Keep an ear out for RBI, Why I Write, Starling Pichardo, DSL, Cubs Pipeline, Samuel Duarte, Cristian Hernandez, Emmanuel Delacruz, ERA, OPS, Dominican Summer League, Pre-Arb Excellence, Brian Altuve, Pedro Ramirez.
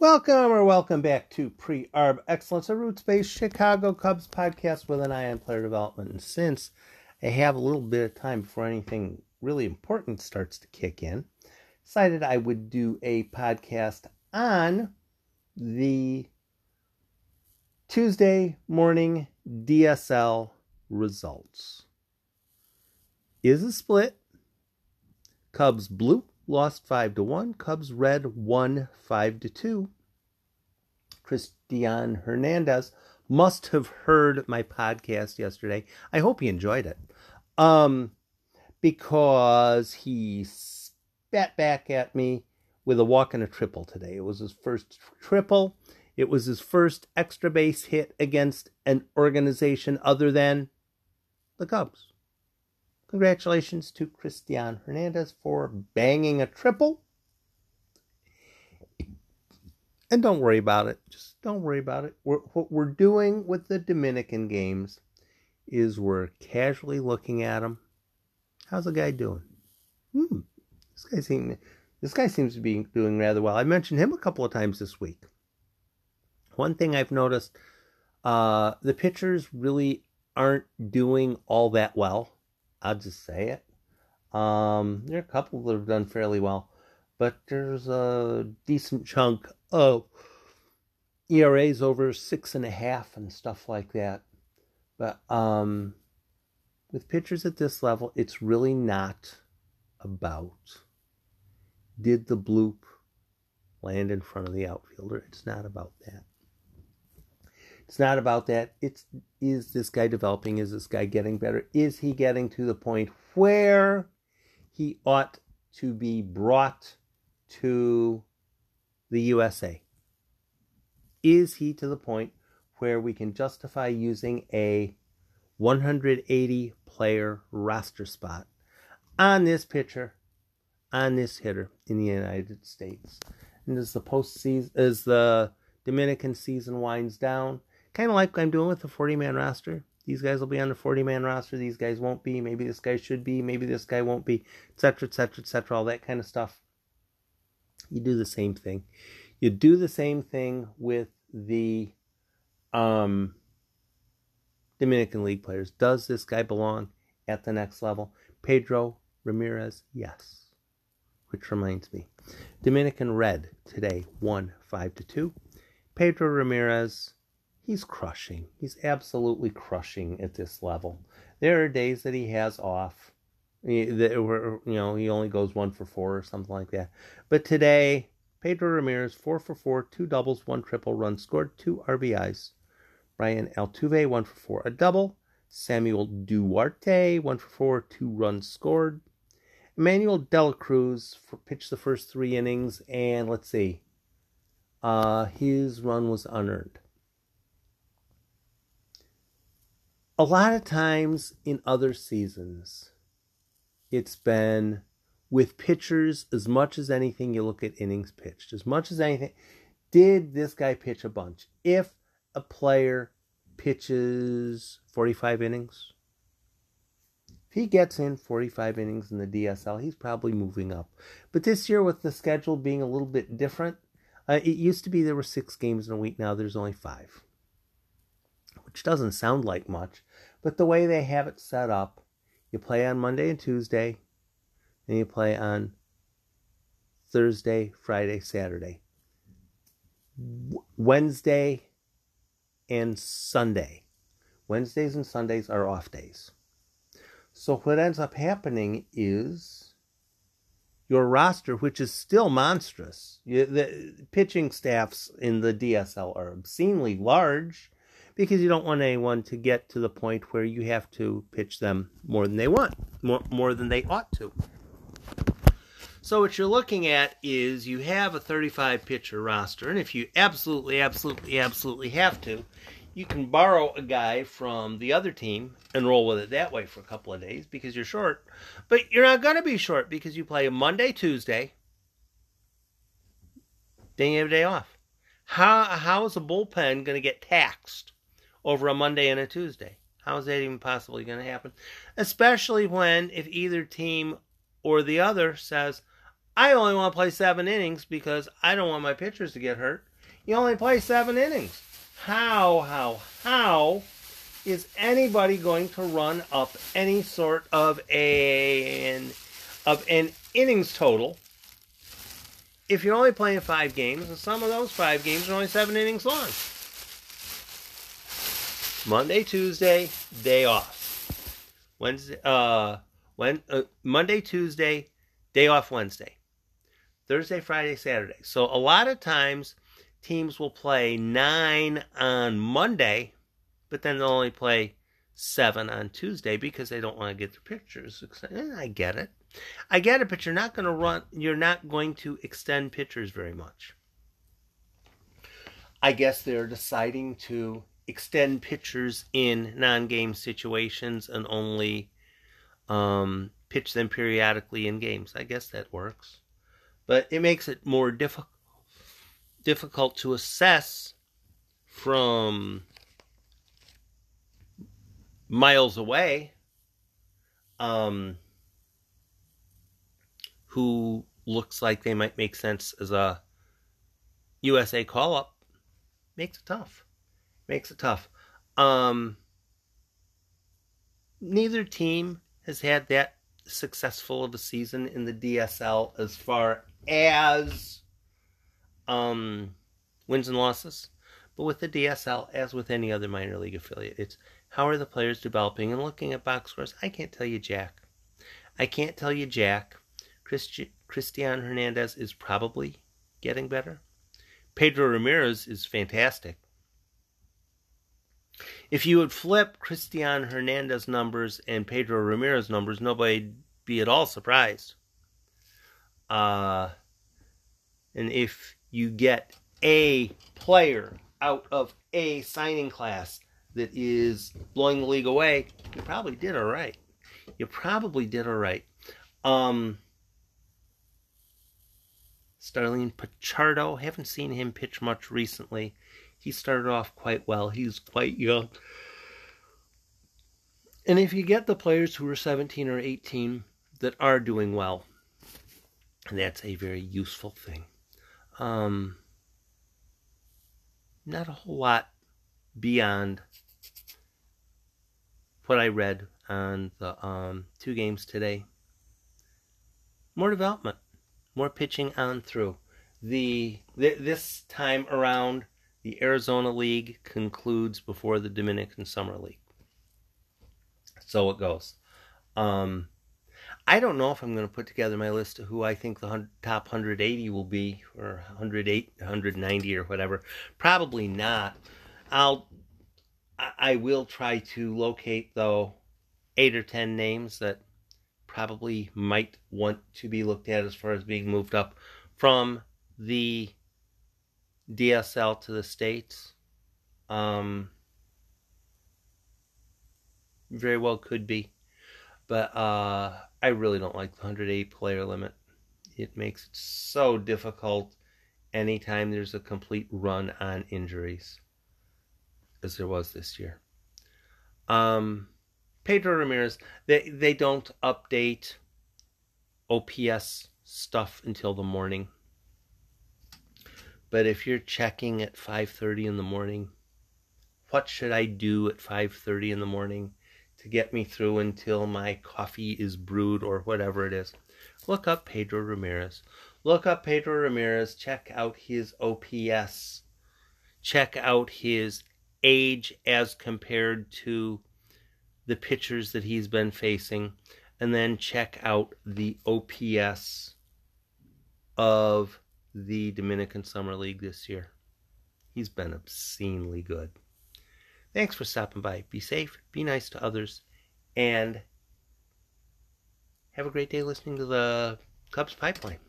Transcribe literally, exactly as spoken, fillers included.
Welcome or welcome back to Pre-Arb Excellence, a roots-based Chicago Cubs podcast with an eye on player development. And since I have a little bit of time before anything really important starts to kick in, decided I would do a podcast on the Tuesday morning D S L results. Is a split. Cubs blue lost five to one. Cubs red won five to two. Cristian Hernandez must have heard my podcast yesterday. I hope he enjoyed it. Um, because he spat back at me with a walk and a triple today. It was his first triple. It was his first extra base hit against an organization other than the Cubs. Congratulations to Cristian Hernandez for banging a triple. And don't worry about it. Just don't worry about it. We're, what we're doing with the Dominican games is we're casually looking at them. How's the guy doing? Hmm. This guy, seemed, this guy seems to be doing rather well. I mentioned him a couple of times this week. One thing I've noticed, uh, the pitchers really aren't doing all that well. I'll just say it. Um, there are a couple that have done fairly well, but there's a decent chunk of E R As over six and a half and stuff like that. But um, with pitchers at this level, it's really not about did the bloop land in front of the outfielder. It's not about that. It's not about that. It's, is this guy developing? Is this guy getting better? Is he getting to the point where he ought to be brought to the U S A? Is he to the point where we can justify using a one hundred eighty player roster spot on this pitcher, on this hitter in the United States? And as the postseason, as the Dominican season winds down, kind of like I'm doing with the forty-man roster. These guys will be on the forty-man roster. These guys won't be. Maybe this guy should be. Maybe this guy won't be, et cetera, et cetera, et cetera, all that kind of stuff. You do the same thing. You do the same thing with the um, Dominican League players. Does this guy belong at the next level? Pedro Ramirez, yes. Which reminds me, Dominican red today won five to two. Pedro Ramirez, he's crushing. He's absolutely crushing at this level. There are days that he has off. There were, you know, he only goes one for four or something like that. But today, Pedro Ramirez, four for four, two doubles, one triple, run scored, two R B Is. Brian Altuve, one for four, a double. Samuel Duarte, one for four, two runs scored. Emmanuel Delacruz pitched the first three innings, and let's see, uh, his run was unearned. A lot of times in other seasons, it's been with pitchers, as much as anything, you look at innings pitched. As much as anything, did this guy pitch a bunch? If a player pitches forty-five innings, if he gets in forty-five innings in the D S L, he's probably moving up. But this year, with the schedule being a little bit different, uh, it used to be there were six games in a week. Now there's only five, which doesn't sound like much. But the way they have it set up, you play on Monday and Tuesday, and you play on Thursday, Friday, Saturday, Wednesday, and Sunday. Wednesdays and Sundays are off days. So what ends up happening is your roster, which is still monstrous. The pitching staffs in the D S L are obscenely large, because you don't want anyone to get to the point where you have to pitch them more than they want, more, more than they ought to. So what you're looking at is you have a thirty-five pitcher roster, and if you absolutely, absolutely, absolutely have to, you can borrow a guy from the other team and roll with it that way for a couple of days because you're short. But you're not going to be short because you play Monday, Tuesday, then you have a day off. How How is a bullpen going to get taxed over a Monday and a Tuesday? How is that even possibly going to happen? Especially when if either team or the other says, I only want to play seven innings because I don't want my pitchers to get hurt. You only play seven innings. How, how, how is anybody going to run up any sort of an, of an innings total if you're only playing five games, and some of those five games are only seven innings long? Monday, Tuesday, day off. Wednesday, uh, when, uh, Monday, Tuesday, day off Wednesday. Thursday, Friday, Saturday. So a lot of times teams will play nine on Monday, but then they'll only play seven on Tuesday because they don't want to get their pitchers. I get it. I get it, but you're not going to run, you're not going to extend pitchers very much. I guess they're deciding to extend pitchers in non-game situations and only um, pitch them periodically in games. I guess that works. But it makes it more difficult difficult to assess from miles away um, who looks like they might make sense as a U S A call-up. Makes it tough. Makes it tough. Um, neither team has had that successful of a season in the D S L as far as um, wins and losses. But with the D S L, as with any other minor league affiliate, it's how are the players developing and looking at box scores? I can't tell you jack. I can't tell you jack. Cristi- Cristian Hernandez is probably getting better. Pedro Ramirez is fantastic. If you would flip Cristian Hernandez numbers and Pedro Ramirez numbers, nobody'd be at all surprised. Uh, and if you get a player out of a signing class that is blowing the league away, you probably did all right. You probably did all right. Um, Starling Pichardo, haven't seen him pitch much recently. He started off quite well. He's quite young. And if you get the players who are seventeen or eighteen that are doing well, that's a very useful thing. Um, not a whole lot beyond what I read on the um, two games today. More development. More pitching on through. The th- This time around, the Arizona League concludes before the Dominican Summer League. So it goes. Um, I don't know if I'm going to put together my list of who I think the top one hundred eighty will be, or one hundred eight, one hundred ninety or whatever. Probably not. I'll, I will try to locate, though, eight or ten names that probably might want to be looked at as far as being moved up from the D S L to the States. Um, very well could be. But uh, I really don't like the one hundred eight player limit. It makes it so difficult anytime there's a complete run on injuries, as there was this year. Um, Pedro Ramirez, they, they don't update O P S stuff until the morning. But if you're checking at five thirty in the morning, what should I do at five thirty in the morning to get me through until my coffee is brewed or whatever it is? Look up Pedro Ramirez. Look up Pedro Ramirez. Check out his O P S. Check out his age as compared to the pitchers that he's been facing. And then check out the O P S of the Dominican Summer League this year. He's been obscenely good. Thanks for stopping by. Be safe, be nice to others, and have a great day listening to the Cubs Pipeline.